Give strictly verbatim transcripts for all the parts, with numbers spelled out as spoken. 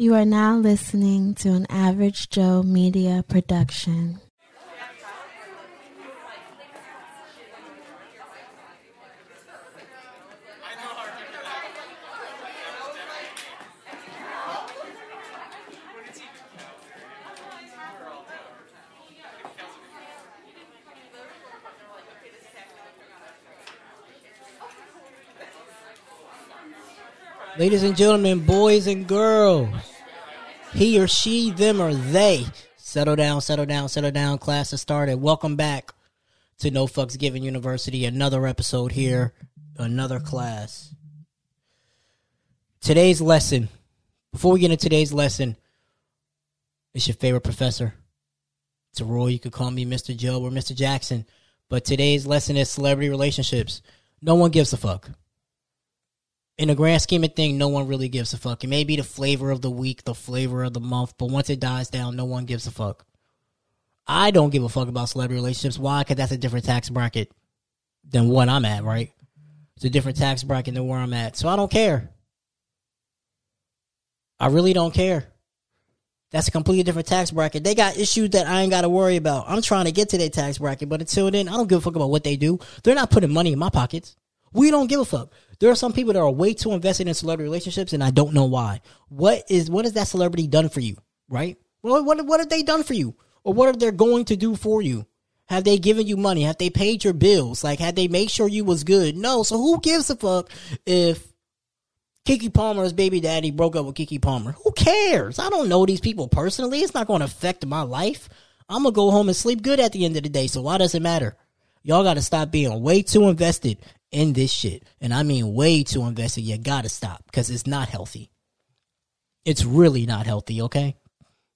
You are now listening to an Average Joe Media production. Ladies and gentlemen, boys and girls, he or she, them or they, settle down, settle down, settle down, class has started. Welcome back to No Fucks Given University, another episode here, another class. Today's lesson, before we get into today's lesson, it's your favorite professor. It's a rule, you could call me Mister Joe or Mister Jackson, but today's lesson is celebrity relationships. No one gives a fuck. In the grand scheme of things, no one really gives a fuck. It may be the flavor of the week, the flavor of the month, but once it dies down, no one gives a fuck. I don't give a fuck about celebrity relationships. Why? Because that's a different tax bracket than what I'm at, right? It's a different tax bracket than where I'm at. So I don't care. I really don't care. That's a completely different tax bracket. They got issues that I ain't got to worry about. I'm trying to get to their tax bracket, but until then, I don't give a fuck about what they do. They're not putting money in my pockets. We don't give a fuck. There are some people that are way too invested in celebrity relationships, and I don't know why. What is what has that celebrity done for you, right? Well, what, what have they done for you? Or what are they going to do for you? Have they given you money? Have they paid your bills? Like, had they made sure you was good? No, so who gives a fuck if Keke Palmer's baby daddy broke up with Keke Palmer? Who cares? I don't know these people personally. It's not going to affect my life. I'm going to go home and sleep good at the end of the day, so why does it matter? Y'all got to stop being way too invested in this shit. And I mean way too invested. You gotta stop, because it's not healthy. It's really not healthy, okay?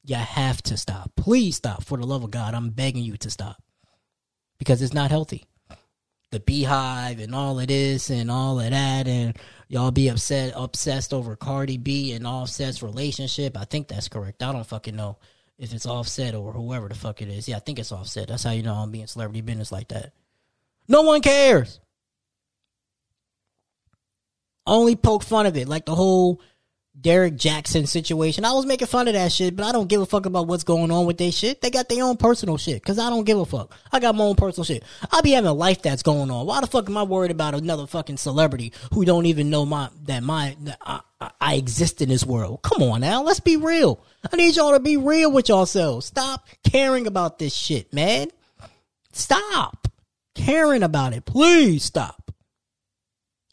You have to stop. Please stop. For the love of God, I'm begging you to stop, because it's not healthy. The beehive and all of this and all of that, and y'all be upset, obsessed over Cardi B and Offset's relationship. I think that's correct. I don't fucking know if it's Offset or whoever the fuck it is. Yeah, I think it's Offset. That's how you know I'm being celebrity business like that. No one cares. Only poke fun of it, like the whole Derek Jackson situation. I was making fun of that shit, but I don't give a fuck about what's going on with their shit. They got their own personal shit, because I don't give a fuck. I got my own personal shit. I be having a life that's going on. Why the fuck am I worried about another fucking celebrity who don't even know my that my that I, I, I exist in this world? Come on now, let's be real. I need y'all to be real with yourselves. Stop caring about this shit, man. Stop caring about it. Please stop.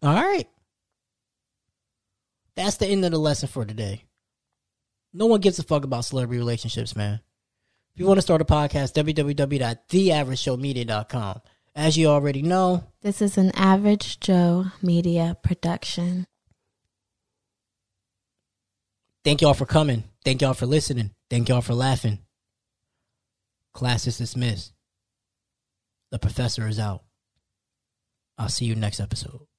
All right. That's the end of the lesson for today. No one gives a fuck about celebrity relationships, man. If you want to start a podcast, w w w dot the average joe media dot com. As you already know, this is an Average Joe Media production. Thank y'all for coming. Thank y'all for listening. Thank y'all for laughing. Class is dismissed. The professor is out. I'll see you next episode.